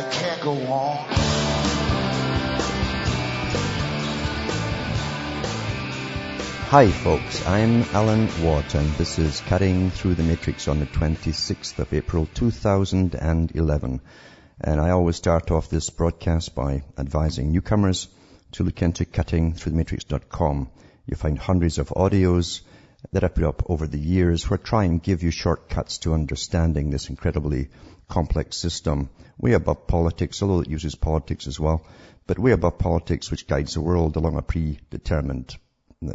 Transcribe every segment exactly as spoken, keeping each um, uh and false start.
it can't go on. Hi folks, I'm Alan Watt and this is Cutting Through the Matrix on the twenty-sixth of April two thousand eleven. And I always start off this broadcast by advising newcomers to look into cutting through the matrix dot com. You'll find hundreds of audios that I put up over the years where I try and give you shortcuts to understanding this incredibly complex system, way above politics, although it uses politics as well, but way above politics, which guides the world along a predetermined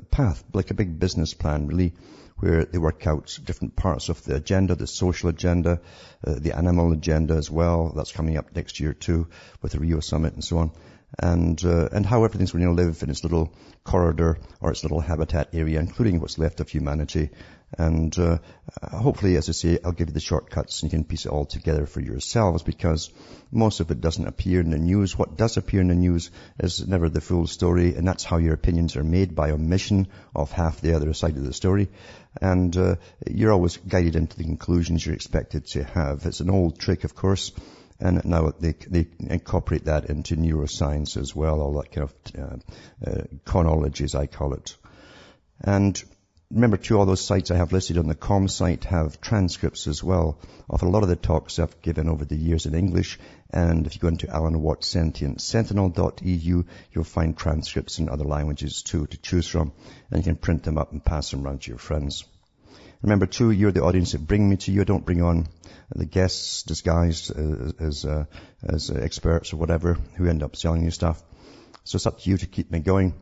path, like a big business plan really, where they work out different parts of the agenda, the social agenda, uh, the animal agenda as well. That's coming up next year too with the Rio Summit and so on. And uh, and how everything's going to live in its little corridor or its little habitat area, including what's left of humanity. And uh, hopefully, as I say, I'll give you the shortcuts and you can piece it all together for yourselves, because most of it doesn't appear in the news. What does appear in the news is never the full story, and that's how your opinions are made, by omission of half the other side of the story. And uh, you're always guided into the conclusions you're expected to have. It's an old trick, of course. And now they, they incorporate that into neuroscience as well, all that kind of uh, uh, chronology, as I call it. And remember, too, all those sites I have listed on the com site have transcripts as well of a lot of the talks I've given over the years in English. And if you go into Alan Watt Sentient Sentinel dot e u, you'll find transcripts in other languages, too, to choose from. And you can print them up and pass them around to your friends. Remember, too, you're the audience that bring me to you. I don't bring on the guests disguised as as, uh, as experts or whatever who end up selling you stuff. So it's up to you to keep me going.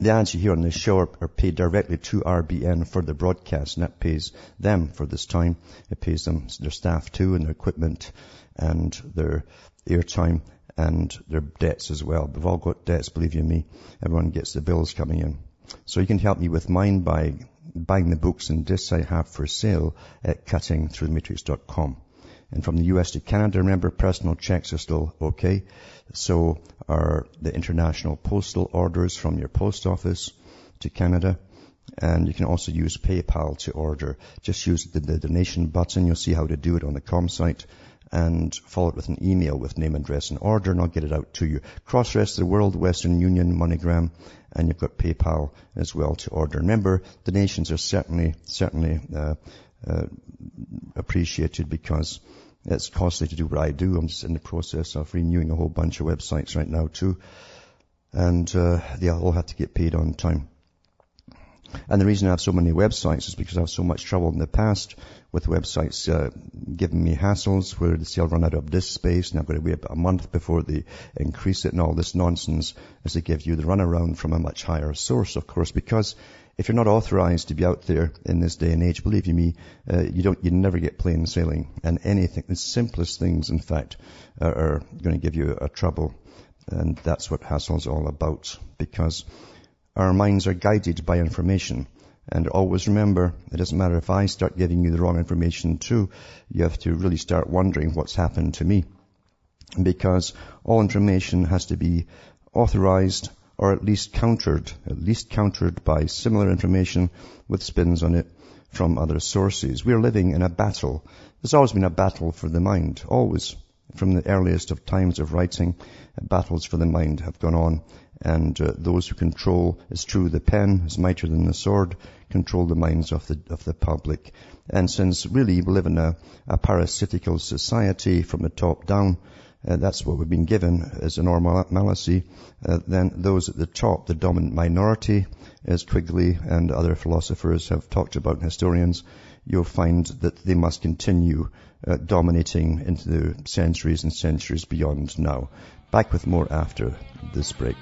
The ads you hear on this show are, are paid directly to R B N for the broadcast, and that pays them for this time. It pays them their staff too, and their equipment, and their airtime, and their debts as well. We've all got debts, believe you me. Everyone gets the bills coming in. So you can help me with mine by buying the books and discs I have for sale at cutting through the matrix dot com. And from the U S to Canada, remember, personal checks are still okay. So are the international postal orders from your post office to Canada. And you can also use PayPal to order. Just use the, the donation button. You'll see how to do it on the com site. And follow it with an email with name, address, and order, and I'll get it out to you. Across the rest of the world, Western Union, MoneyGram, and you've got PayPal as well to order. Remember, donations are certainly, certainly uh, uh, appreciated, because it's costly to do what I do. I'm just in the process of renewing a whole bunch of websites right now too, and uh, they all have to get paid on time. And the reason I have so many websites is because I have so much trouble in the past with websites uh, giving me hassles where they say I'll run out of disk space and I've got to wait about a month before they increase it, and all this nonsense as they give you the runaround from a much higher source, of course, because if you're not authorized to be out there in this day and age, believe you me, uh, you don't, you never get plain sailing, and anything, the simplest things, in fact, are, are going to give you a trouble, and that's what hassle's all about, because our minds are guided by information. And always remember, it doesn't matter if I start giving you the wrong information too, you have to really start wondering what's happened to me. Because all information has to be authorized, or at least countered, at least countered by similar information with spins on it from other sources. We are living in a battle. There's always been a battle for the mind, always. From the earliest of times of writing, battles for the mind have gone on. And uh, those who control, it's true, the pen is mightier than the sword, control the minds of the of the public. And since really we live in a, a parasitical society from the top down, uh, that's what we've been given as a normality, uh, then those at the top, the dominant minority, as Quigley and other philosophers have talked about, and historians, you'll find that they must continue uh, dominating into the centuries and centuries beyond now. Back with more after this break.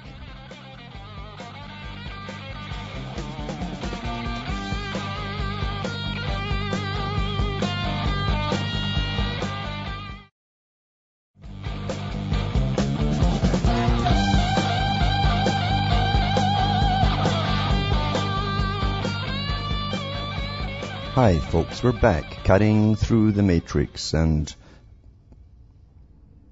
Hi folks, we're back, cutting through the matrix and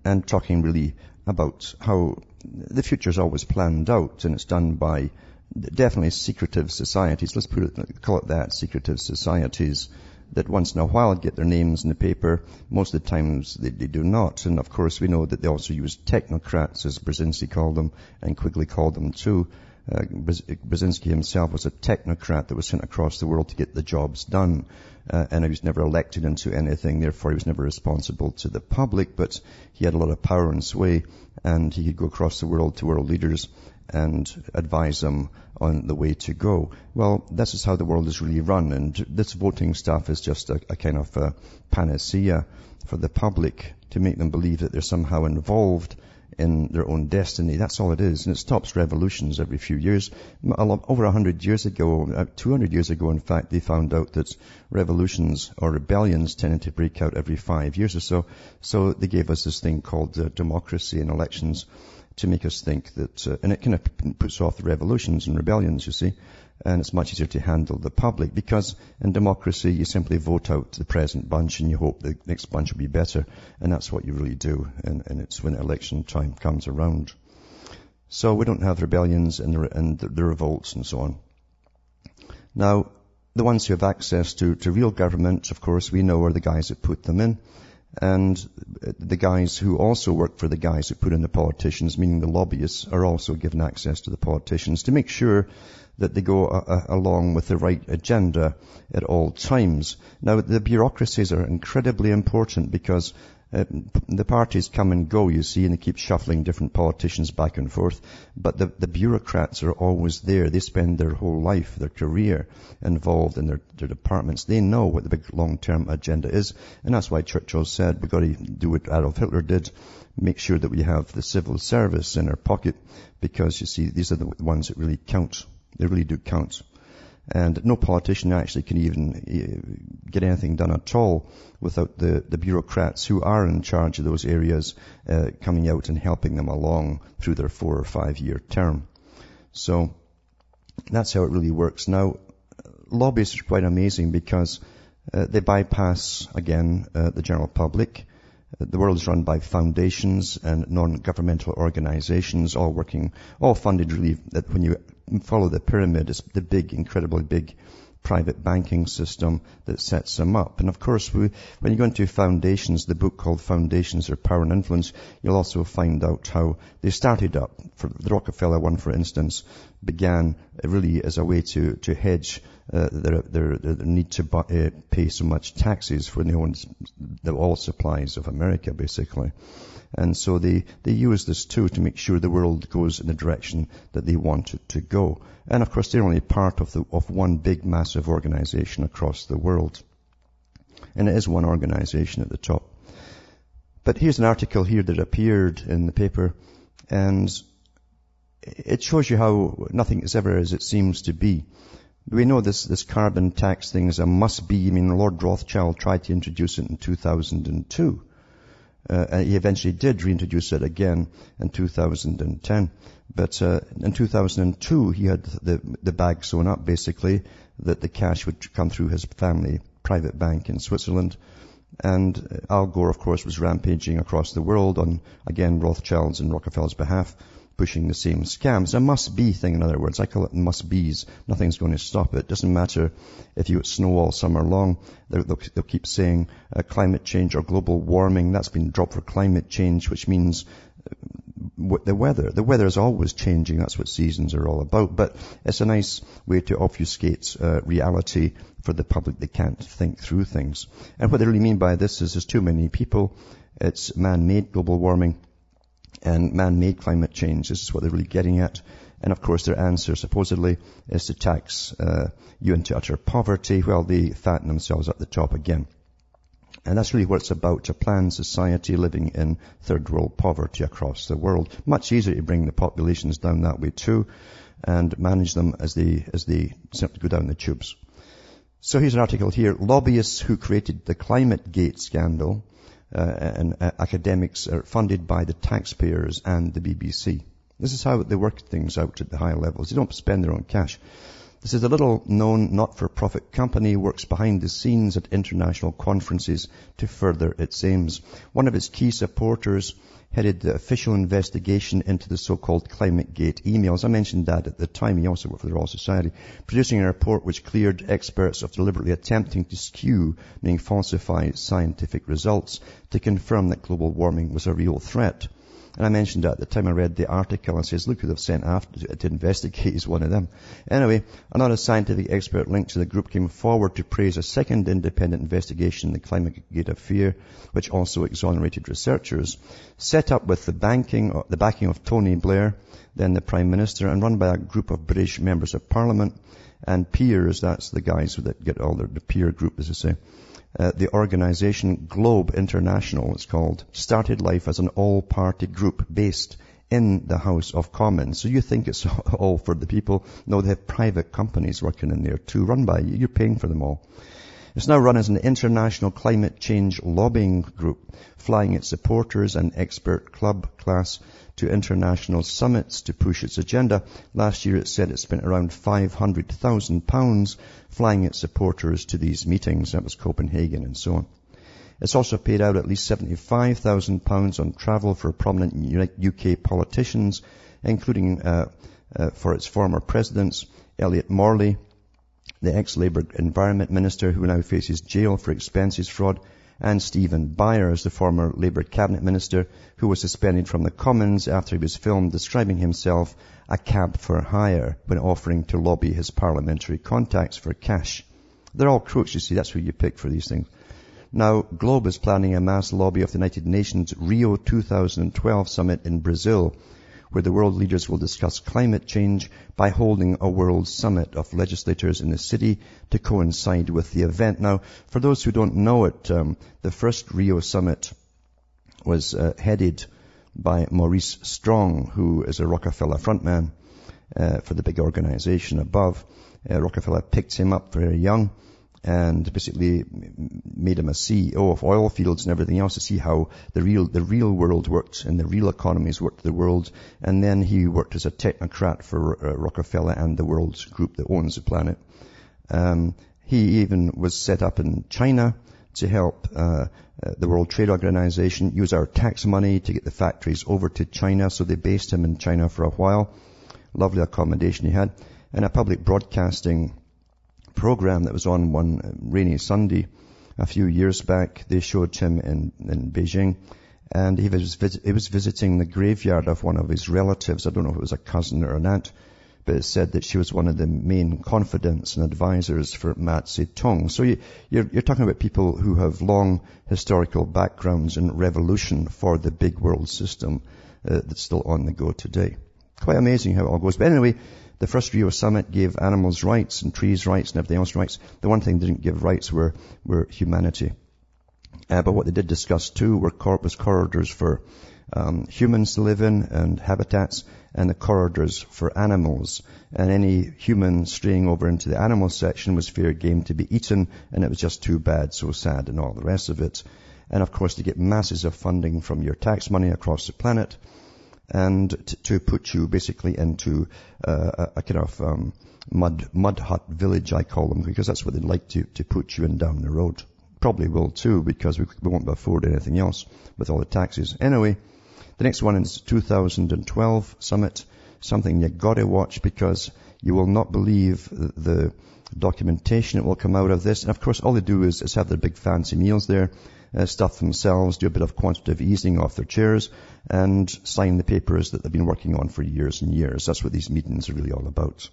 and talking really about how the future's always planned out, and it's done by definitely secretive societies, let's put it, call it that, secretive societies that once in a while get their names in the paper. Most of the times they, they do not. And of course we know that they also use technocrats, as Brzezinski called them, and Quigley called them too. Uh, Brzezinski himself was a technocrat that was sent across the world to get the jobs done, uh, and he was never elected into anything, therefore he was never responsible to the public, but he had a lot of power and sway, and he could go across the world to world leaders and advise them on the way to go. Well, this is how the world is really run, and this voting stuff is just a, a kind of a panacea for the public to make them believe that they're somehow involved in their own destiny. That's all it is. And it stops revolutions every few years. Over one hundred years ago, two hundred years ago, in fact, they found out that revolutions or rebellions tended to break out every five years or so. So they gave us this thing called uh, democracy and elections to make us think that, uh, and it kind of puts off the revolutions and rebellions, you see, and it's much easier to handle the public, because in democracy you simply vote out the present bunch and you hope the next bunch will be better, and that's what you really do, and, and it's when election time comes around. So we don't have rebellions and the, and the revolts and so on. Now, the ones who have access to, to real government, of course, we know are the guys that put them in, and the guys who also work for the guys who put in the politicians, meaning the lobbyists, are also given access to the politicians to make sure that they go a- a- along with the right agenda at all times. Now, the bureaucracies are incredibly important because uh, the parties come and go, you see, and they keep shuffling different politicians back and forth. But the, the bureaucrats are always there. They spend their whole life, their career, involved in their, their departments. They know what the big long-term agenda is, and that's why Churchill said, we've got to do what Adolf Hitler did, make sure that we have the civil service in our pocket, because, you see, these are the ones that really count. They really do count. And no politician actually can even get anything done at all without the, the bureaucrats who are in charge of those areas uh, coming out and helping them along through their four or five year term. So that's how it really works. Now, lobbyists are quite amazing because uh, they bypass, again, uh, the general public. The world is run by foundations and non-governmental organizations, all working, all funded really, that when you follow the pyramid, it's the big, incredibly big private banking system that sets them up. And of course, we, when you go into foundations, the book called Foundations or Power and Influence, you'll also find out how they started up. For the Rockefeller one, for instance, began really as a way to, to hedge uh, their, their, their need to buy, uh, pay so much taxes for the, own, the oil supplies of America, basically. And so they, they use this too to make sure the world goes in the direction that they want it to go. And of course, they're only part of the, of one big massive organization across the world. And it is one organization at the top. But here's an article here that appeared in the paper, and it shows you how nothing is ever as it seems to be. We know this, this carbon tax thing is a must-be. I mean, Lord Rothschild tried to introduce it in two thousand two. Uh, he eventually did reintroduce it again in two thousand ten. But uh, in two thousand two, he had the, the bag sewn up, basically, that the cash would come through his family private bank in Switzerland. And Al Gore, of course, was rampaging across the world on, again, Rothschild's and Rockefeller's behalf, pushing the same scams. A must-be thing, in other words. I call it must-be's. Nothing's going to stop it. It doesn't matter if you snow all summer long. They'll, they'll, they'll keep saying uh, climate change or global warming. That's been dropped for climate change, which means the weather. The weather is always changing. That's what seasons are all about. But it's a nice way to obfuscate uh, reality for the public. They can't think through things. And what they really mean by this is there's too many people. It's man-made global warming and man-made climate change. This is what they're really getting at. And, of course, their answer, supposedly, is to tax uh, you into utter poverty while they fatten themselves at the top again. And that's really what it's about, to plan society living in third-world poverty across the world. Much easier to bring the populations down that way, too, and manage them as they, as they simply go down the tubes. So here's an article here. Lobbyists who created the Climategate scandal. Uh, and uh, academics are funded by the taxpayers and the B B C. This is how they work things out at the high levels. They don't spend their own cash. This is a little-known, not-for-profit company, works behind the scenes at international conferences to further its aims. One of its key supporters headed the official investigation into the so-called ClimateGate emails. I mentioned that at the time. He also worked for the Royal Society, producing a report which cleared experts of deliberately attempting to skew, meaning falsify, scientific results to confirm that global warming was a real threat. And I mentioned that at the time I read the article and says, look who they've sent after to, to investigate is one of them. Anyway, another scientific expert linked to the group came forward to praise a second independent investigation in the ClimateGate affair, which also exonerated researchers. Set up with the banking, the backing of Tony Blair, then the Prime Minister, and run by a group of British members of Parliament and peers, that's the guys that get all their, the peer group, as I say. Uh, the organization Globe International, it's called, started life as an all-party group based in the House of Commons. So you think it's all for the people. No, they have private companies working in there too, run by you. You're paying for them all. It's now run as an international climate change lobbying group, flying its supporters and expert club class to international summits to push its agenda. Last year it said it spent around five hundred thousand pounds flying its supporters to these meetings. That was Copenhagen and so on. It's also paid out at least seventy-five thousand pounds on travel for prominent U K politicians, including uh, uh, for its former presidents, Elliot Morley, the ex-Labour Environment Minister who now faces jail for expenses fraud, and Stephen Byers, the former Labour Cabinet Minister, who was suspended from the Commons after he was filmed describing himself a cab for hire when offering to lobby his parliamentary contacts for cash. They're all crooks, you see. That's who you pick for these things. Now, Globe is planning a mass lobby of the United Nations Rio two thousand twelve summit in Brazil, where the world leaders will discuss climate change by holding a world summit of legislators in the city to coincide with the event. Now, for those who don't know it, um, the first Rio Summit was uh, headed by Maurice Strong, who is a Rockefeller frontman uh, for the big organization above. Uh, Rockefeller picked him up very young and basically made him a C E O of oil fields and everything else to see how the real the real world worked and the real economies worked the world. And then he worked as a technocrat for uh, Rockefeller and the world group that owns the planet. Um, he even was set up in China to help uh, uh, the World Trade Organization use our tax money to get the factories over to China. So they based him in China for a while. Lovely accommodation he had. And a public broadcasting program that was on one rainy Sunday a few years back. They showed him in, in Beijing, and he was, visit, he was visiting the graveyard of one of his relatives. I don't know if it was a cousin or an aunt, but it said that she was one of the main confidants and advisors for Mao Zedong. So you, you're, you're talking about people who have long historical backgrounds in revolution for the big world system uh, that's still on the go today. Quite amazing how it all goes. But anyway, the first Rio Summit gave animals rights and trees rights and everything else rights. The one thing they didn't give rights were, were humanity. Uh, but what they did discuss too were cor- was corridors for um, humans to live in and habitats, and the corridors for animals. And any human straying over into the animal section was fair game to be eaten, and it was just too bad, so sad, and all the rest of it. And of course, to get masses of funding from your tax money across the planet, and t- to put you basically into uh, a, a kind of um, mud mud hut village, I call them, because that's what they'd like to, to put you in down the road. Probably will too, because we, we won't afford anything else with all the taxes. Anyway, the next one is two thousand twelve summit, something you got to watch, because you will not believe the documentation that will come out of this. And of course, all they do is, is have their big fancy meals there, Uh, stuff themselves, do a bit of quantitative easing off their chairs, and sign the papers that they've been working on for years and years. That's what these meetings are really all about.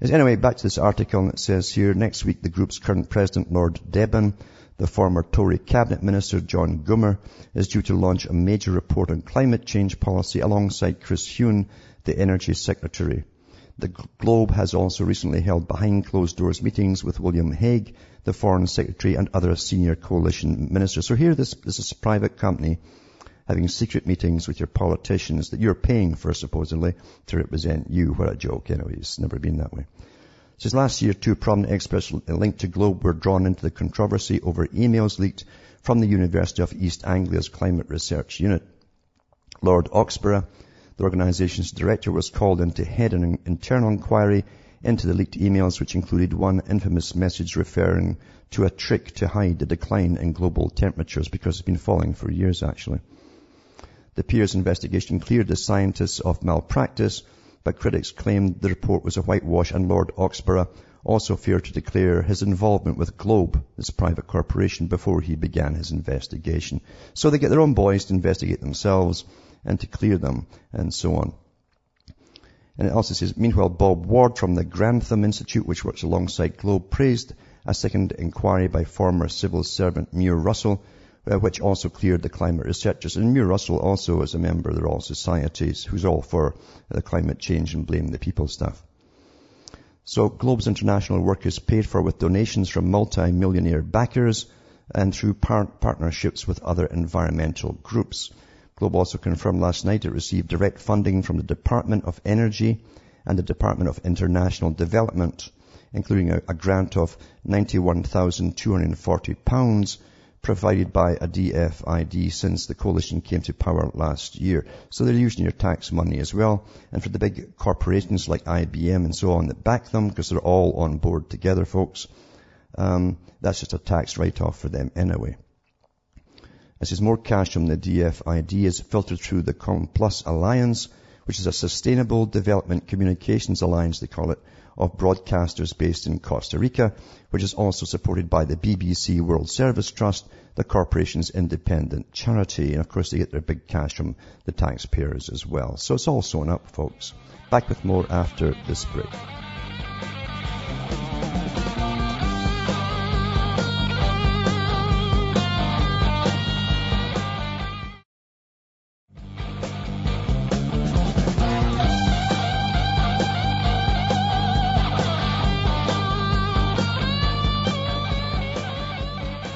Anyway, back to this article. It says here, next week the group's current president, Lord Deben, the former Tory cabinet minister, John Gummer, is due to launch a major report on climate change policy alongside Chris Hewn, the energy secretary. The Globe has also recently held behind-closed-doors meetings with William Hague, the Foreign Secretary, and other senior coalition ministers. So here this, this is a private company having secret meetings with your politicians that you're paying for, supposedly, to represent you. What a joke. Anyway, it's never been that way. Since last year, two prominent experts linked to Globe were drawn into the controversy over emails leaked from the University of East Anglia's Climate Research Unit. Lord Oxborough, the organization's director, was called in to head an internal inquiry into the leaked emails, which included one infamous message referring to a trick to hide the decline in global temperatures, because it's been falling for years, actually. The Pear's investigation cleared the scientists of malpractice, but critics claimed the report was a whitewash, and Lord Oxborough also failed to declare his involvement with Globe, his private corporation, before he began his investigation. So they get their own boys to investigate themselves and to clear them, and so on. And it also says, meanwhile, Bob Ward from the Grantham Institute, which works alongside Globe, praised a second inquiry by former civil servant Muir Russell, which also cleared the climate researchers. And Muir Russell also is a member of the Royal Societies, who's all for the climate change and blame the people stuff. So Globe's international work is paid for with donations from multi-millionaire backers and through par- partnerships with other environmental groups. Globe also confirmed last night it received direct funding from the Department of Energy and the Department of International Development, including a, a grant of ninety-one thousand two hundred forty pounds provided by a D F I D since the coalition came to power last year. So they're using your tax money as well. And for the big corporations like I B M and so on that back them, because they're all on board together, folks, um, that's just a tax write-off for them anyway. This is more cash from the D F I D is filtered through the ComPlus Alliance, which is a sustainable development communications alliance, they call it, of broadcasters based in Costa Rica, which is also supported by the B B C World Service Trust, the corporation's independent charity. And, of course, they get their big cash from the taxpayers as well. So it's all sewn up, folks. Back with more after this break.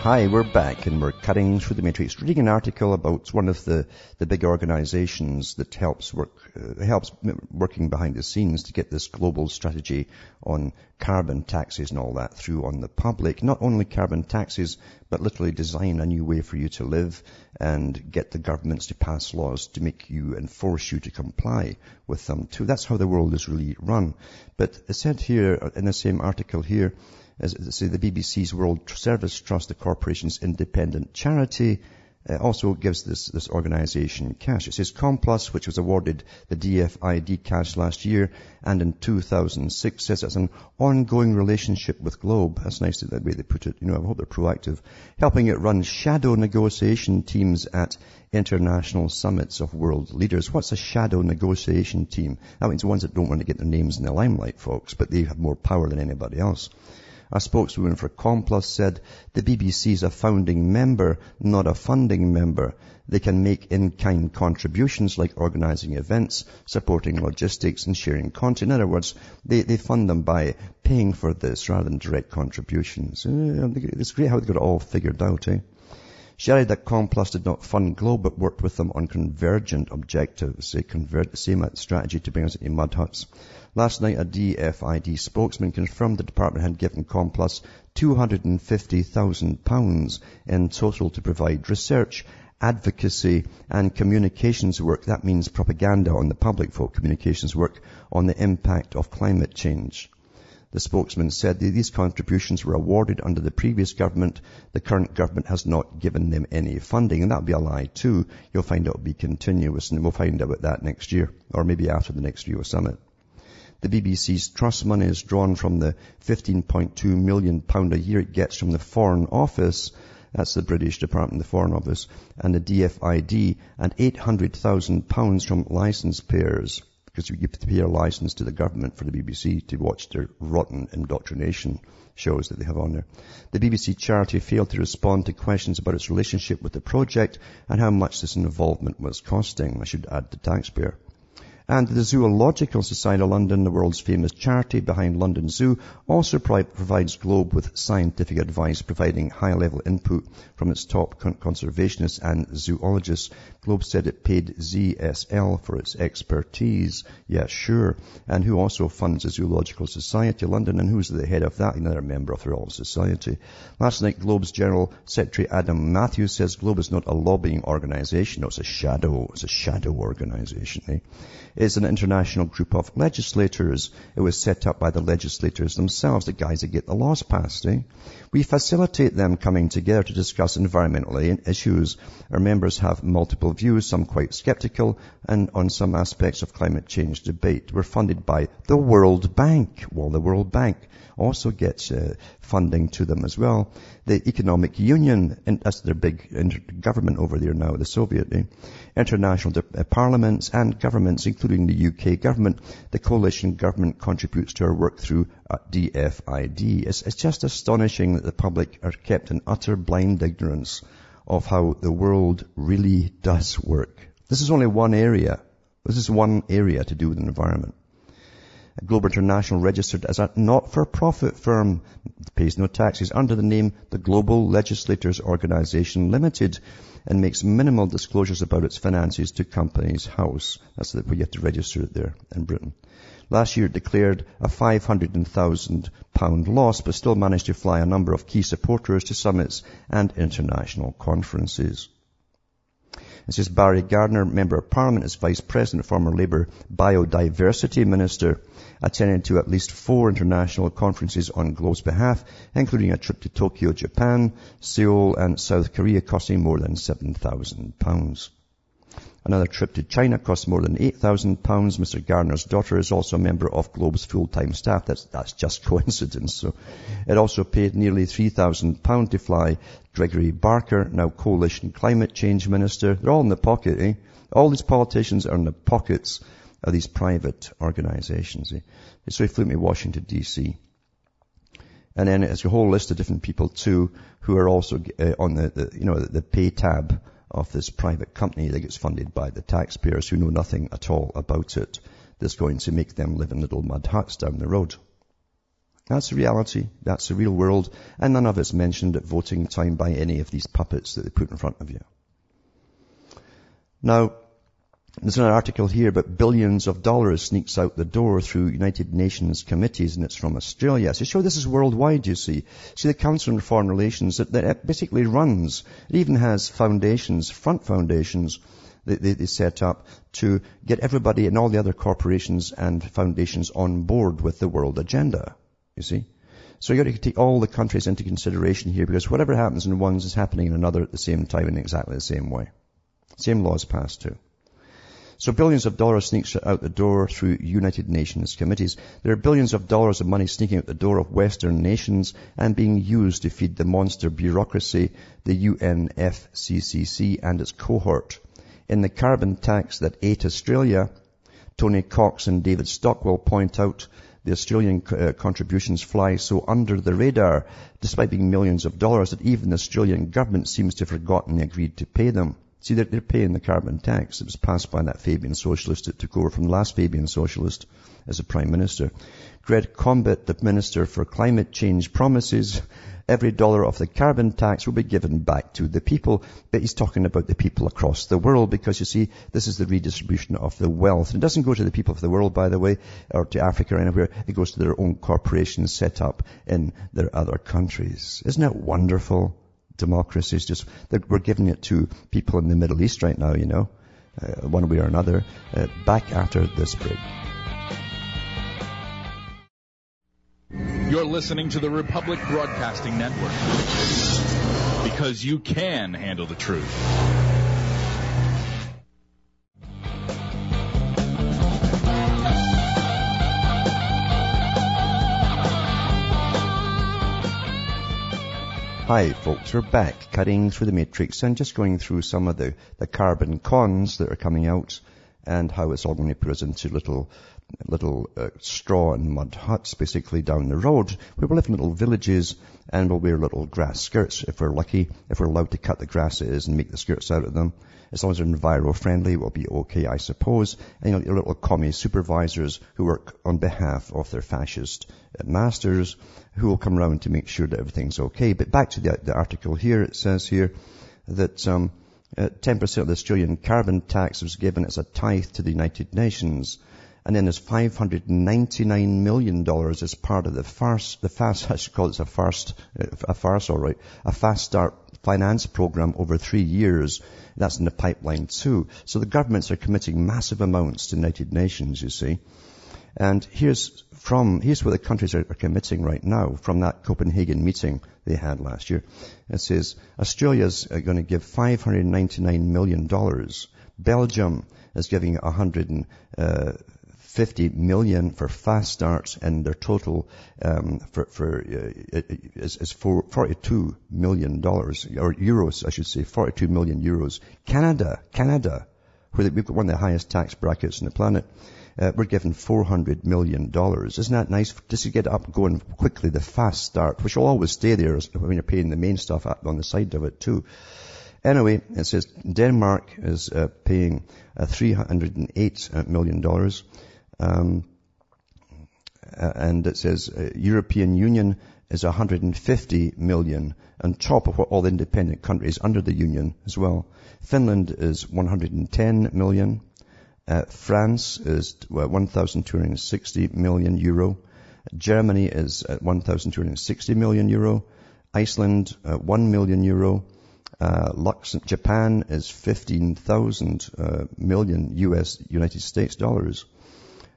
Hi, we're back and we're cutting through the matrix, reading an article about one of the, the big organizations that helps work, uh, helps working behind the scenes to get this global strategy on carbon taxes and all that through on the public. Not only carbon taxes, but literally design a new way for you to live and get the governments to pass laws to make you and force you to comply with them too. That's how the world is really run. But it said here in the same article here, as say, the B B C's World Service Trust, the corporation's independent charity, uh, also gives this, this organization cash. It says ComPlus, which was awarded the D F I D cash last year and in two thousand six, says it's an ongoing relationship with Globe. That's nice that way they put it. You know, I hope they're proactive, helping it run shadow negotiation teams at international summits of world leaders. What's a shadow negotiation team? That means ones that don't want to get their names in the limelight, folks, but they have more power than anybody else. A spokeswoman for ComPlus said, the B B C is a founding member, not a funding member. They can make in-kind contributions like organising events, supporting logistics and sharing content. In other words, they, they fund them by paying for this rather than direct contributions. It's great how they got it all figured out, eh? She added that ComPlus did not fund Globe, but worked with them on convergent objectives. They convert the same strategy to bring us into mud huts. Last night, a D F I D spokesman confirmed the department had given ComPlus two hundred fifty thousand pounds in total to provide research, advocacy and communications work. That means propaganda on the public folk, communications work on the impact of climate change. The spokesman said that these contributions were awarded under the previous government. The current government has not given them any funding. And that'll be a lie too. You'll find it'll be continuous, and we'll find out about that next year, or maybe after the next Rio Summit. The B B C's trust money is drawn from the fifteen point two million pounds a year it gets from the Foreign Office. That's the British Department, the Foreign Office, and the D F I D, and eight hundred thousand pounds from licence payers, because you give to pay a license to the government for the B B C to watch their rotten indoctrination shows that they have on there. The B B C charity failed to respond to questions about its relationship with the project and how much this involvement was costing. I should add the taxpayer. And the Zoological Society of London, the world's famous charity behind London Zoo, also provides Globe with scientific advice, providing high-level input from its top conservationists and zoologists. Globe said it paid Z S L for its expertise. Yeah, sure. And who also funds the Zoological Society of London, and who's the head of that? Another member of the Royal Society. Last night, Globe's General Secretary Adam Matthews says Globe is not a lobbying organisation. No, it's a shadow. It's a shadow organisation, eh? is an international group of legislators. It was set up by the legislators themselves, the guys that get the laws passed. Eh? We facilitate them coming together to discuss environmental issues. Our members have multiple views, some quite sceptical, and on some aspects of climate change debate. We're funded by the World Bank. Well, the World Bank also gets uh, funding to them as well. The Economic Union, and that's their big inter- government over there now, the Soviet, eh? International de- uh, parliaments and governments, including the U K government. The coalition government contributes to our work through uh, D F I D. It's, it's just astonishing that the public are kept in utter blind ignorance of how the world really does work. This is only one area. This is one area to do with the environment. Globe International, registered as a not-for-profit firm, pays no taxes under the name the Global Legislators Organization Limited, and makes minimal disclosures about its finances to Companies House. That's where you have to register it there in Britain. Last year it declared a five hundred thousand pounds loss, but still managed to fly a number of key supporters to summits and international conferences. This is Barry Gardner, Member of Parliament, is Vice President, former Labour Biodiversity Minister, attended to at least four international conferences on Globe's behalf, including a trip to Tokyo, Japan, Seoul and South Korea, costing more than seven thousand pounds. Another trip to China costs more than eight thousand pounds. Mister Gardner's daughter is also a member of Globe's full-time staff. That's, that's just coincidence. So, it also paid nearly three thousand pounds to fly Gregory Barker, now Coalition Climate Change Minister. They're all in the pocket, eh? All these politicians are in the pockets of these private organizations, eh? So he flew me to Washington, D C. And then it's a whole list of different people, too, who are also uh, on the, the, you know, the, the pay tab of this private company that gets funded by the taxpayers who know nothing at all about it, that's going to make them live in little mud huts down the road. That's the reality. That's the real world. And none of it's mentioned at voting time by any of these puppets that they put in front of you. Now, there's an article here, but billions of dollars sneaks out the door through United Nations committees, and it's from Australia. So sure, this is worldwide, you see. See, the Council on Foreign Relations, that, that it basically runs, it even has foundations, front foundations, that they, they set up to get everybody and all the other corporations and foundations on board with the world agenda, you see. So you've got to take all the countries into consideration here, because whatever happens in one is happening in another at the same time in exactly the same way. Same laws passed too. So billions of dollars sneaks out the door through United Nations committees. There are billions of dollars of money sneaking out the door of Western nations and being used to feed the monster bureaucracy, the U N F C C C and its cohort. In the carbon tax that ate Australia, Tony Cox and David Stockwell point out the Australian uh, contributions fly so under the radar, despite being millions of dollars, that even the Australian government seems to have forgotten they agreed to pay them. See, they're, they're paying the carbon tax. It was passed by that Fabian socialist that took over from the last Fabian socialist as a prime minister. Greg Combat, the Minister for Climate Change, promises every dollar of the carbon tax will be given back to the people. But he's talking about the people across the world because, you see, this is the redistribution of the wealth. And it doesn't go to the people of the world, by the way, or to Africa or anywhere. It goes to their own corporations set up in their other countries. Isn't that wonderful? Democracies, just that we're giving it to people in the Middle East right now, you know, uh, one way or another. Uh, back after this break. You're listening to the Republic Broadcasting Network because you can handle the truth. Hi folks, we're back, cutting through the matrix and just going through some of the, the carbon cons that are coming out and how it's all going to put us into little little uh, straw and mud huts basically down the road. We will live in little villages and we'll wear little grass skirts if we're lucky, if we're allowed to cut the grasses and make the skirts out of them. As long as they're enviro-friendly, we'll be okay, I suppose. And you'll know, little commie supervisors who work on behalf of their fascist masters who will come around to make sure that everything's okay. But back to the, the article here, it says here that um, uh, ten percent of the Australian carbon tax was given as a tithe to the United Nations. And then there's five hundred ninety-nine million dollars as part of the FAST, the FAST, I should call it a FAST, a FAST, alright, a Fast Start finance program over three years. That's in the pipeline too. So the governments are committing massive amounts to the United Nations, you see. And here's from, here's what the countries are, are committing right now from that Copenhagen meeting they had last year. It says Australia's going to give five hundred ninety-nine million dollars. Belgium is giving one hundred fifty million dollars for fast starts, and their total, um, for, for, uh, is, is for forty-two million dollars, or euros, I should say, forty-two million euros. Canada, Canada, where we've got one of the highest tax brackets on the planet. Uh, we're given four hundred million dollars. Isn't that nice? Just to get up going quickly, the fast start, which will always stay there when you're paying the main stuff on the side of it too. Anyway, it says Denmark is uh, paying uh, three hundred eight million dollars. Um, and it says uh, European Union is one hundred fifty million on top of what all the independent countries under the Union as well. Finland is one hundred ten million. Uh, France is one thousand two hundred sixty million euro. Germany is at one thousand two hundred sixty million euro. Iceland, uh, one million euro. Uh, Lux, Japan is fifteen thousand uh, million U S United States dollars.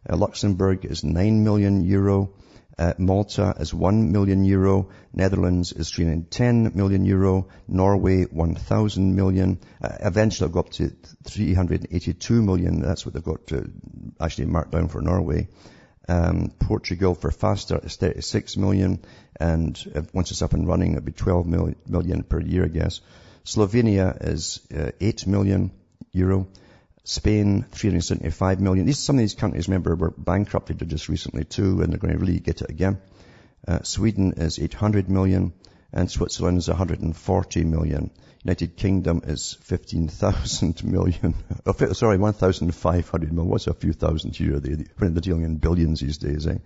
Uh, Luxembourg is nine million euro. Uh, Malta is one million euro. Netherlands is three hundred ten million euro. Norway, one thousand million. Uh, eventually it'll go up to three hundred eighty-two million. That's what they've got to actually mark down for Norway. Um, Portugal for faster is thirty-six million. And uh, once it's up and running, it'll be twelve million per year, I guess. Slovenia is uh, eight million euro. Spain, three hundred seventy-five million. These, some of these countries, remember, were bankrupted just recently too, and they're going to really get it again. Uh, Sweden is eight hundred million, and Switzerland is one hundred forty million. United Kingdom is fifteen thousand million. Oh, sorry, one thousand five hundred million. What's a few thousand here? They, they're dealing in billions these days, eh?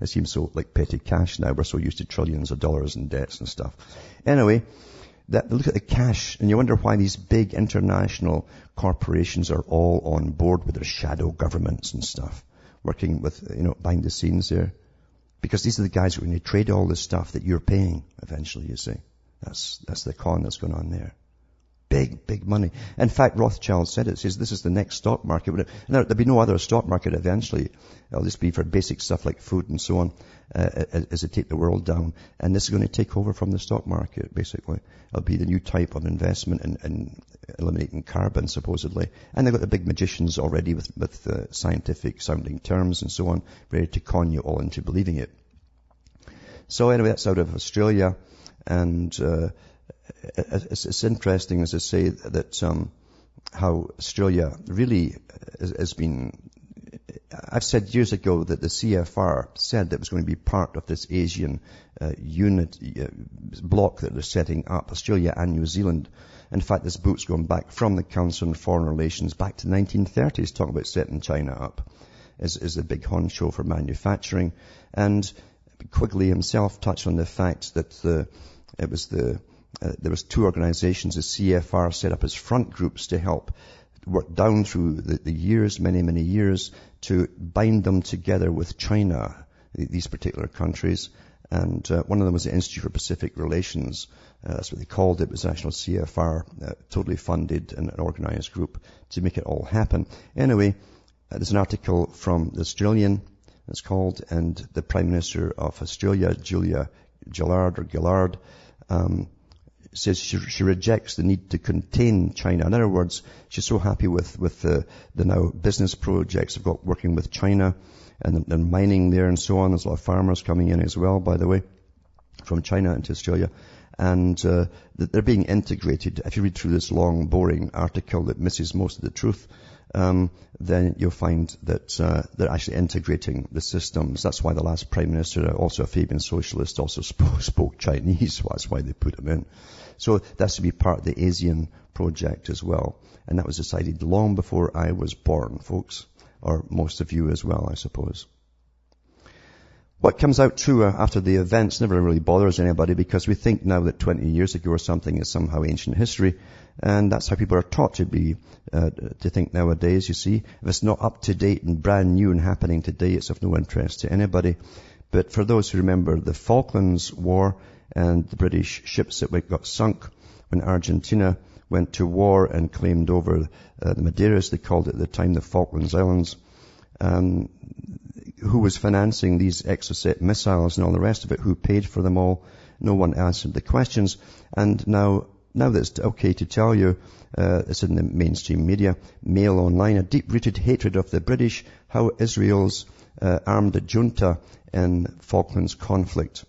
It seems so like petty cash now. We're so used to trillions of dollars in debts and stuff. Anyway, that, look at the cash, and you wonder why these big international corporations are all on board with their shadow governments and stuff, working with, you know, behind the scenes there. Because these are the guys who are going to trade all this stuff that you're paying eventually, you see. That's, that's the con that's going on there. Big, big money. In fact, Rothschild said it. He says this is the next stock market. There'll be no other stock market eventually. It'll just be for basic stuff like food and so on, uh, as they take the world down. And this is going to take over from the stock market, basically. It'll be the new type of investment in, in eliminating carbon, supposedly. And they've got the big magicians already with, with uh, scientific-sounding terms and so on, ready to con you all into believing it. So anyway, that's out of Australia. And... Uh, It's, it's interesting, as I say, that um, how Australia really has, has been... I've said years ago that the C F R said that it was going to be part of this Asian uh, unit uh, bloc that they're setting up, Australia and New Zealand. In fact, this book's going back from the Council on Foreign Relations back to the nineteen thirties, talking about setting China up as, as the big honcho for manufacturing. And Quigley himself touched on the fact that the, it was the... Uh, there was two organizations the C F R set up as front groups to help work down through the, the years, many, many years, to bind them together with China, these particular countries. And uh, one of them was the Institute for Pacific Relations. Uh, that's what they called it. It was an actual C F R, uh, totally funded and an organized group to make it all happen. Anyway, uh, there's an article from the Australian, it's called, and the Prime Minister of Australia, Julia Gillard, or Gillard, um, says she, she rejects the need to contain China. In other words, she's so happy with, with the, the now business projects they've got working with China and the mining there and so on. There's a lot of farmers coming in as well, by the way, from China into Australia. And uh, they're being integrated. If you read through this long, boring article that misses most of the truth, um, then you'll find that uh, they're actually integrating the systems. That's why the last Prime Minister, also a Fabian socialist, also spoke, spoke Chinese. That's why they put him in. So that's to be part of the ASEAN project as well. And that was decided long before I was born, folks, or most of you as well, I suppose. What comes out true after the events never really bothers anybody, because we think now that twenty years ago or something is somehow ancient history, and that's how people are taught to be, uh, to think nowadays, you see. If it's not up to date and brand new and happening today, it's of no interest to anybody. But for those who remember the Falklands War and the British ships that got sunk when Argentina went to war and claimed over uh, the Madeiras, they called it at the time, the Falklands Islands, um who was financing these Exocet missiles and all the rest of it, who paid for them all. No one answered the questions. And now, now that it's okay to tell you, uh, it's in the mainstream media, Mail Online, a deep-rooted hatred of the British, how Israel's uh, armed junta in Falklands conflict.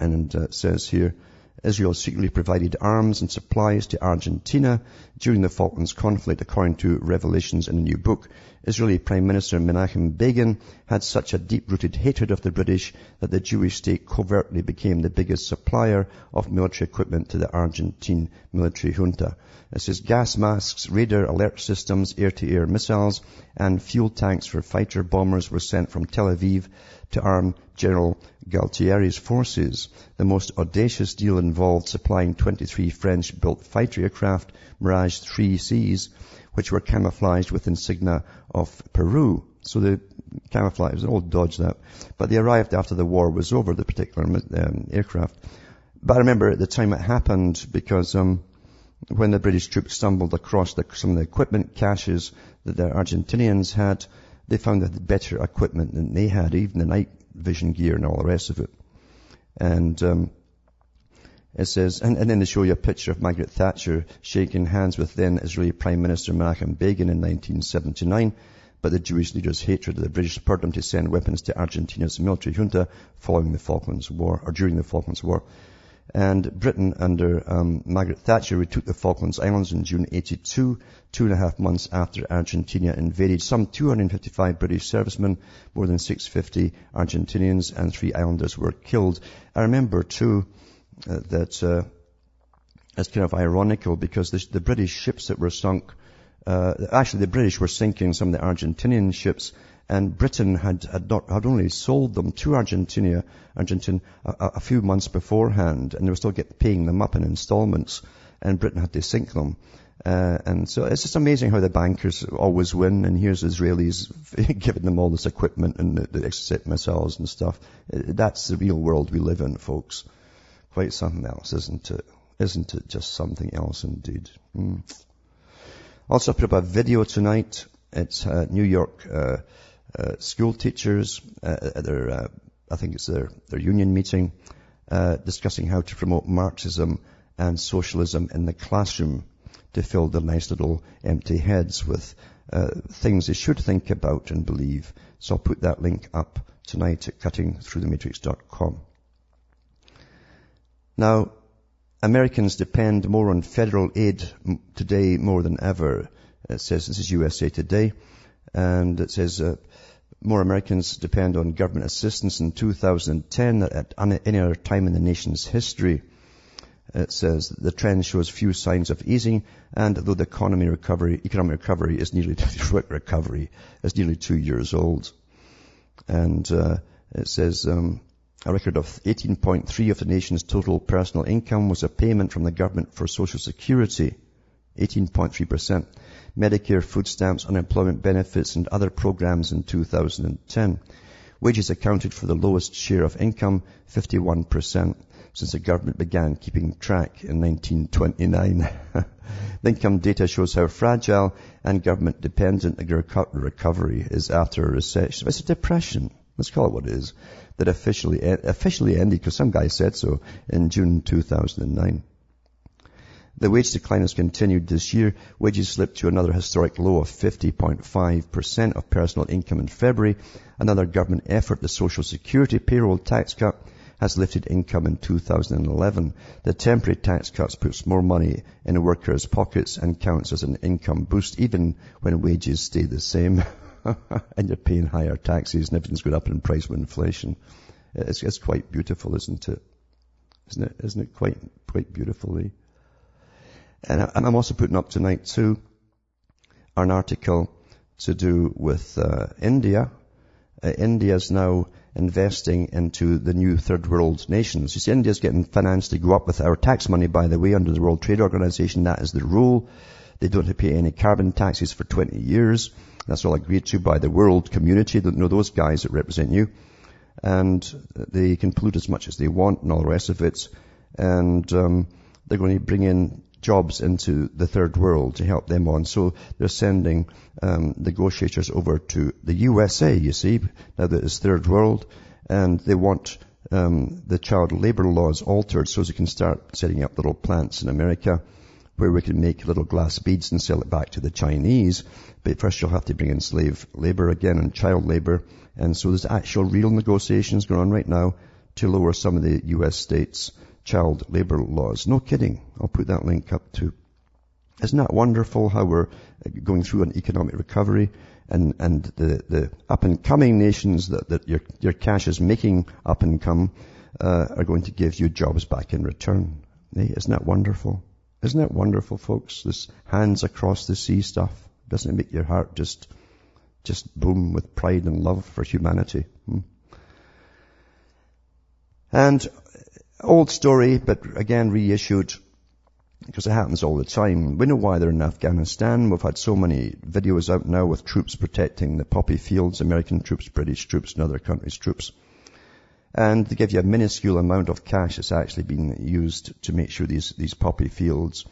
And uh, it says here, Israel secretly provided arms and supplies to Argentina during the Falklands conflict, according to revelations in a new book. Israeli Prime Minister Menachem Begin had such a deep-rooted hatred of the British that the Jewish state covertly became the biggest supplier of military equipment to the Argentine military junta. This is gas masks, radar alert systems, air-to-air missiles, and fuel tanks for fighter bombers were sent from Tel Aviv to arm General Galtieri's forces. The most audacious deal involved supplying twenty-three French-built fighter aircraft, Mirage three C's, which were camouflaged with insignia of Peru. So the camouflage, it was all dodged up. But they arrived after the war was over, the particular um, aircraft. But I remember at the time it happened because um, when the British troops stumbled across the, some of the equipment caches that the Argentinians had, they found they had better equipment than they had, even the night vision gear and all the rest of it. And um, it says, and, and then they show you a picture of Margaret Thatcher shaking hands with then-Israeli Prime Minister Menachem Begin in nineteen seventy-nine, but the Jewish leaders' hatred of the British spurred them to send weapons to Argentina's military junta following the Falklands War, or during the Falklands War. And Britain under um, Margaret Thatcher retook the Falklands Islands in June eighty-two, two and a half months after Argentina invaded. Some two hundred fifty-five British servicemen, more than six hundred fifty Argentinians, and three islanders were killed. I remember, too, uh, that uh, it's kind of ironical because the, the British ships that were sunk, uh, actually the British were sinking some of the Argentinian ships, and Britain had had, not, had only sold them to Argentina, Argentina a, a few months beforehand, and they were still get, paying them up in installments, and Britain had to sink them. Uh, and so it's just amazing how the bankers always win, and here's Israelis giving them all this equipment and the, the Exocet missiles and stuff. That's the real world we live in, folks. Quite something else, isn't it? Isn't it just something else indeed? Mm. Also put up a video tonight. It's uh, New York... Uh, Uh, school teachers uh, at their, uh, I think it's their, their union meeting, uh, discussing how to promote Marxism and socialism in the classroom to fill their nice little empty heads with uh, things they should think about and believe. So I'll put that link up tonight at cutting through the matrix dot com. Now, Americans depend more on federal aid today more than ever. It says, this is U S A Today, and it says... Uh, More Americans depend on government assistance in two thousand ten than at any other time in the nation's history. It says the trend shows few signs of easing, and though the economy recovery, economic recovery is nearly recovery is nearly two years old, and uh, it says um, a record of eighteen point three of the nation's total personal income was a payment from the government for Social Security, eighteen point three percent. Medicare, food stamps, unemployment benefits, and other programs in two thousand ten. Wages accounted for the lowest share of income, fifty-one percent, since the government began keeping track in nineteen twenty-nine. The income data shows how fragile and government-dependent the recovery is after a recession. It's a depression. Let's call it what it is. That officially officially ended, because some guy said so, in June two thousand nine. The wage decline has continued this year. Wages slipped to another historic low of fifty point five percent of personal income in February. Another government effort, the Social Security payroll tax cut, has lifted income in two thousand eleven. The temporary tax cuts puts more money in workers' pockets and counts as an income boost, even when wages stay the same. And you're paying higher taxes and everything's going up in price with inflation. It's, it's quite beautiful, isn't it? Isn't it, isn't it quite, quite beautiful, eh? And I'm also putting up tonight, too, an article to do with uh, India uh, India is now investing into the new third world nations. You see, India's getting financed to go up with our tax money, by the way, under the World Trade Organization. That is the rule. They don't have to pay any carbon taxes for twenty years. That's all agreed to by the world community. Don't know those guys that represent you. And they can pollute as much as they want and all the rest of it. And um, they're going to bring in jobs into the third world to help them on. So they're sending um, negotiators over to the U S A, you see, now that it's third world. And they want um, the child labor laws altered so they can start setting up little plants in America where we can make little glass beads and sell it back to the Chinese. But first you'll have to bring in slave labor again and child labor. And so there's actual real negotiations going on right now to lower some of the U S states' child labor laws. No kidding. I'll put that link up too. Isn't that wonderful how we're going through an economic recovery and, and the, the up and coming nations that, that your, your cash is making up and come, uh, are going to give you jobs back in return. Hey, isn't that wonderful? Isn't it wonderful, folks? This hands across the sea stuff. Doesn't it make your heart just just boom with pride and love for humanity? Hmm. And old story, but again reissued, because it happens all the time. We know why they're in Afghanistan. We've had so many videos out now with troops protecting the poppy fields, American troops, British troops, and other countries' troops. And they give you a minuscule amount of cash that's actually been used to make sure these, these poppy fields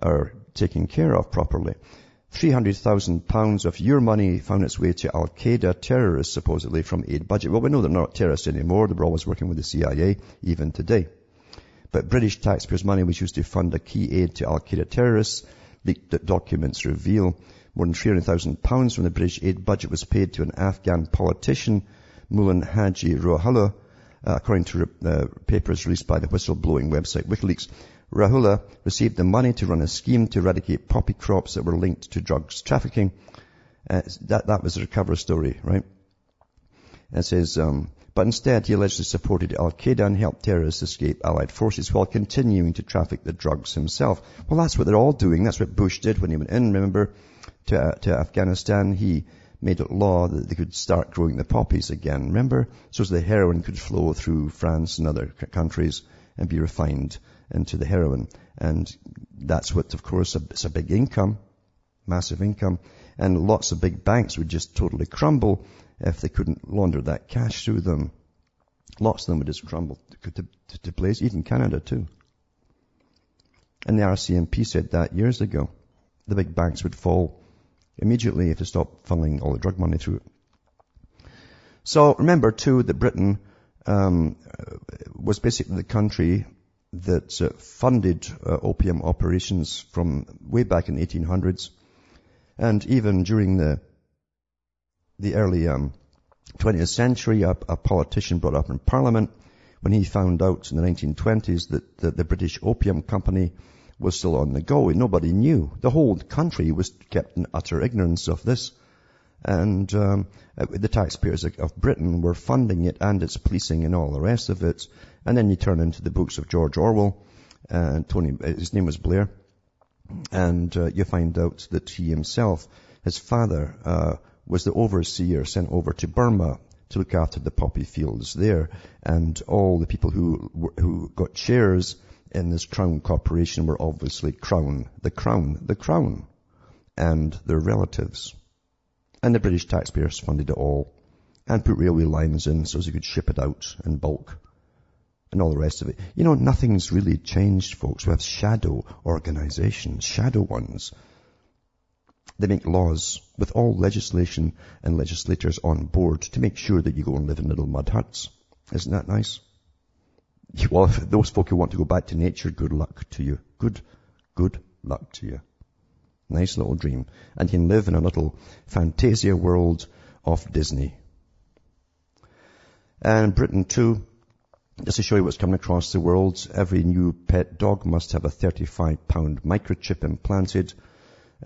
are taken care of properly. three hundred thousand pounds of your money found its way to Al-Qaeda terrorists, supposedly, from aid budget. Well, we know they're not terrorists anymore. They were always working with the C I A, even today. But British taxpayers' money was used to fund a key aid to Al-Qaeda terrorists. Leaked documents reveal more than three hundred thousand pounds from the British aid budget was paid to an Afghan politician, Mullan Haji Rohullah, Uh, according to uh, papers released by the whistleblowing website WikiLeaks. Rahula received the money to run a scheme to eradicate poppy crops that were linked to drugs trafficking. Uh, that, that was the recover story, right? It says, um, but instead he allegedly supported Al-Qaeda and helped terrorists escape allied forces while continuing to traffic the drugs himself. Well, that's what they're all doing. That's what Bush did when he went in, remember, to, uh, to Afghanistan. He made it law that they could start growing the poppies again, remember? So the heroin could flow through France and other c- countries and be refined into the heroin. And that's what, of course, a, it's a big income, massive income. And lots of big banks would just totally crumble if they couldn't launder that cash through them. Lots of them would just crumble to, to, to place, even Canada too. And the R C M P said that years ago. The big banks would fall immediately if they stop funneling all the drug money through it. So remember too that Britain um, was basically the country that uh, funded uh, opium operations from way back in the eighteen hundreds, and even during the the early um, twentieth century, a, a politician brought up in Parliament when he found out in the nineteen twenties that, that the British Opium Company was still on the go, and nobody knew. The whole country was kept in utter ignorance of this. And um, the taxpayers of Britain were funding it and its policing and all the rest of it. And then you turn into the books of George Orwell, and Tony, his name was Blair, and uh, you find out that he himself, his father, uh, was the overseer sent over to Burma to look after the poppy fields there. And all the people who who got shares in this Crown Corporation were obviously Crown, the Crown, the Crown, and their relatives. And the British taxpayers funded it all and put railway lines in so they could ship it out in bulk and all the rest of it. You know, nothing's really changed, folks. We have shadow organizations, shadow ones. They make laws with all legislation and legislators on board to make sure that you go and live in little mud huts. Isn't that nice? Well, if those folk who want to go back to nature, good luck to you. Good, good luck to you. Nice little dream. And you can live in a little fantasia world of Disney. And Britain too, just to show you what's coming across the world, every new pet dog must have a thirty-five pound microchip implanted.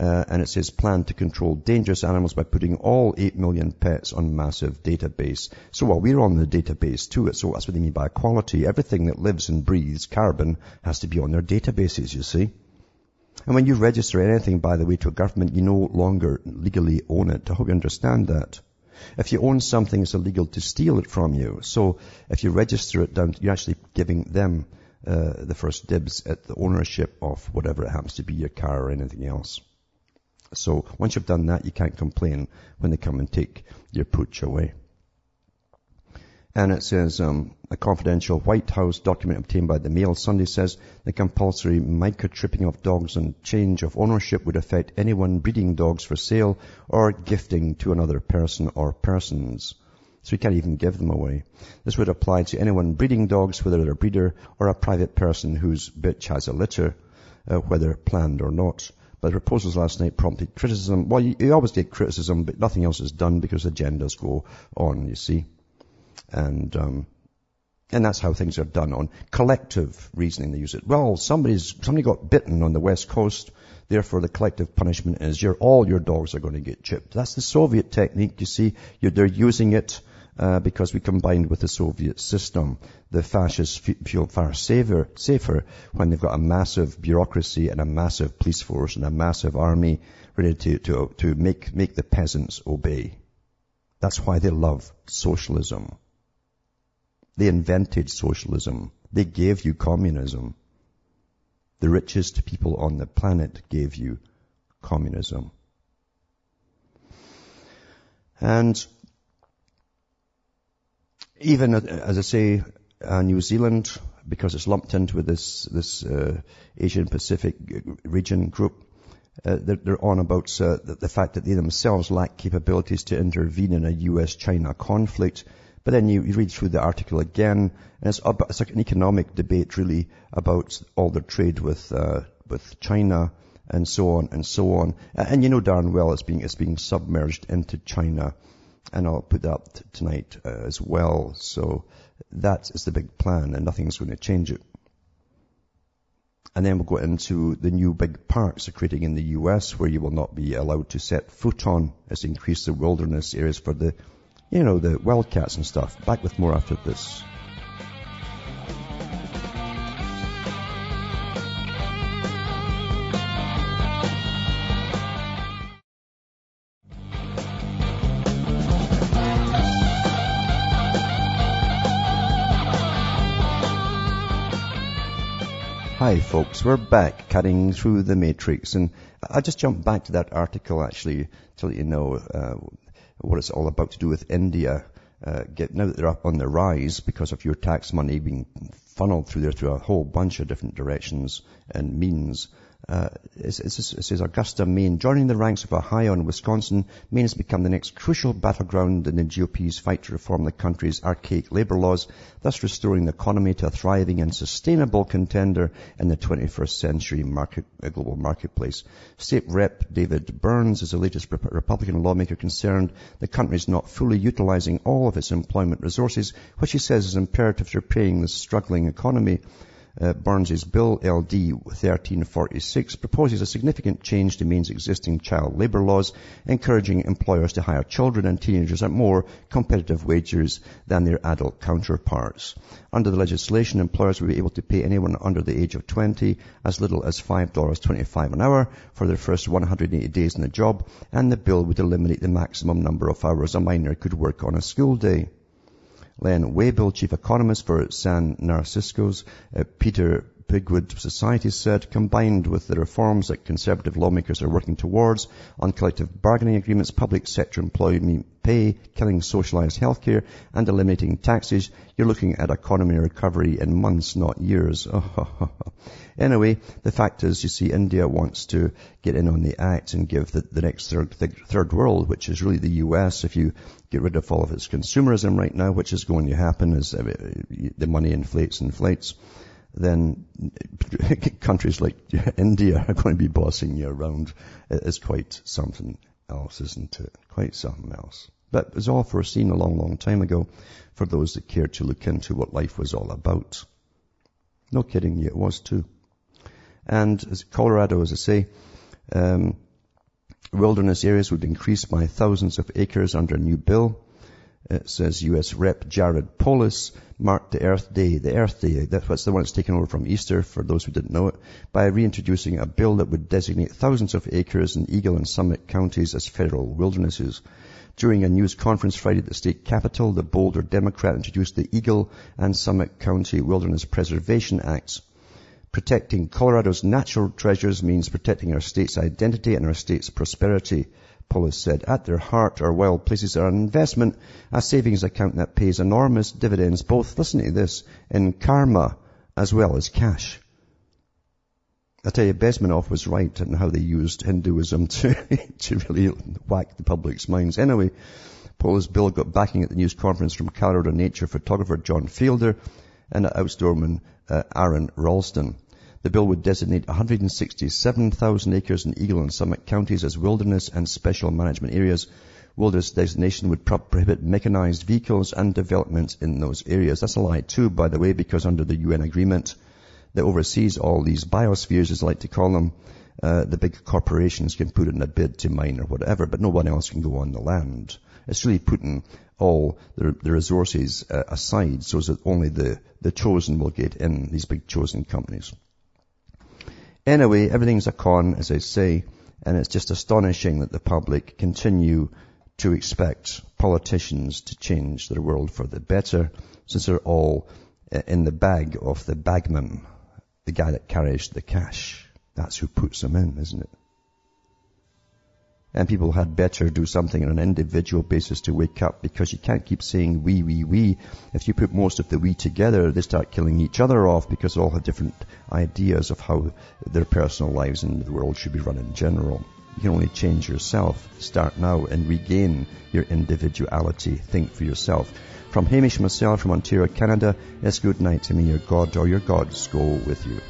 Uh, and it says plan to control dangerous animals by putting all eight million pets on massive database. So while we're on the database too, so that's what they mean by equality. Everything that lives and breathes carbon has to be on their databases, you see. And when you register anything, by the way, to a government, you no longer legally own it. I hope you understand that. If you own something, it's illegal to steal it from you. So if you register it down, you're actually giving them uh, the first dibs at the ownership of whatever it happens to be, your car or anything else. So once you've done that, you can't complain when they come and take your pooch away. And it says, um, a confidential White House document obtained by the Mail Sunday says the compulsory microchipping of dogs and change of ownership would affect anyone breeding dogs for sale or gifting to another person or persons. So you can't even give them away. This would apply to anyone breeding dogs, whether they're a breeder or a private person whose bitch has a litter, uh, whether planned or not. But the proposals last night prompted criticism. Well, you, you always get criticism, but nothing else is done because agendas go on, you see. And um, and that's how things are done on collective reasoning. They use it. Well, somebody's somebody got bitten on the West Coast, therefore the collective punishment is you're, all your dogs are going to get chipped. That's the Soviet technique, you see. You're, they're using it uh, because we combined with the Soviet system. The fascists feel far safer, safer when they've got a massive bureaucracy and a massive police force and a massive army ready to to, to make, make the peasants obey. That's why they love socialism. They invented socialism. They gave you communism. The richest people on the planet gave you communism. And even, as I say, uh, New Zealand, because it's lumped into with this, this uh, Asian Pacific region group, Uh, they're, they're on about uh, the, the fact that they themselves lack capabilities to intervene in a U S China conflict. But then you, you read through the article again, and it's, about, it's like an economic debate, really, about all their trade with uh, with China and so on and so on. And, and you know darn well it's being it's being submerged into China, and I'll put that up t- tonight uh, as well. So that is the big plan, and nothing's going to change it. And then we'll go into the new big parks they're creating in the U S, where you will not be allowed to set foot on, as increase the wilderness areas for the, you know, the wildcats and stuff. Back with more after this. Hi folks, we're back, cutting through the matrix, and I just jumped back to that article actually to let you know uh, what it's all about to do with India. Uh, get, now that they're up on the rise because of your tax money being funneled through there through a whole bunch of different directions and means. Uh, it's, it's, it says Augusta, Maine, joining the ranks of Ohio and Wisconsin, Maine has become the next crucial battleground in the G O P's fight to reform the country's archaic labor laws, thus restoring the economy to a thriving and sustainable contender in the twenty-first century market, uh, global marketplace. State Representative David Burns is the latest Republican lawmaker concerned the country is not fully utilizing all of its employment resources, which he says is imperative to repairing the struggling economy. Uh, Burns' bill, L D thirteen forty-six, proposes a significant change to Maine's existing child labour laws, encouraging employers to hire children and teenagers at more competitive wages than their adult counterparts. Under the legislation, employers will be able to pay anyone under the age of twenty as little as five dollars and twenty-five cents an hour for their first one hundred eighty days in the job, and the bill would eliminate the maximum number of hours a minor could work on a school day. Len Waybill, chief economist for San Francisco's uh, Peter Pigwood Society, said, combined with the reforms that conservative lawmakers are working towards on collective bargaining agreements, public sector employment pay, killing socialized healthcare, and eliminating taxes, you're looking at economy recovery in months, not years. Anyway, the fact is, you see, India wants to get in on the act and give the, the next third, third world, which is really the U S, if you get rid of all of its consumerism right now, which is going to happen as the money inflates and inflates, then countries like India are going to be bossing you around. It's quite something else, isn't it? Quite something else. But it was all foreseen a long, long time ago for those that cared to look into what life was all about. No kidding you, it was too. And as Colorado, as I say, um, wilderness areas would increase by thousands of acres under a new bill. It says U S Representative Jared Polis, marked the Earth Day, the Earth Day, that's the one that's taken over from Easter, for those who didn't know it, by reintroducing a bill that would designate thousands of acres in Eagle and Summit counties as federal wildernesses. During a news conference Friday at the state capitol, the Boulder Democrat introduced the Eagle and Summit County Wilderness Preservation Acts. Protecting Colorado's natural treasures means protecting our state's identity and our state's prosperity, Paulus said. At their heart, our wild places are an investment, a savings account that pays enormous dividends, both, listen to this, in karma as well as cash. I tell you, Besmanov was right in how they used Hinduism to, to really whack the public's minds. Anyway, Paulus' bill got backing at the news conference from Colorado nature photographer John Fielder and outdoorsman uh, Aaron Ralston. The bill would designate one hundred sixty-seven thousand acres in Eagle and Summit counties as wilderness and special management areas. Wilderness designation would pro- prohibit mechanized vehicles and developments in those areas. That's a lie too, by the way, because under the U N agreement that oversees all these biospheres, as I like to call them, uh, the big corporations can put in a bid to mine or whatever, but no one else can go on the land. It's really putting all the, the resources uh, aside so that only the, the chosen will get in, these big chosen companies. Anyway, everything's a con, as I say, and it's just astonishing that the public continue to expect politicians to change their world for the better, since they're all in the bag of the bagman, the guy that carries the cash. That's who puts them in, isn't it? And people had better do something on an individual basis to wake up, because you can't keep saying we, we, we. If you put most of the we together, they start killing each other off because they all have different ideas of how their personal lives and the world should be run in general. You can only change yourself. Start now and regain your individuality. Think for yourself. From Hamish Marcel from Ontario, Canada, it's good night to me, your God or your gods go with you.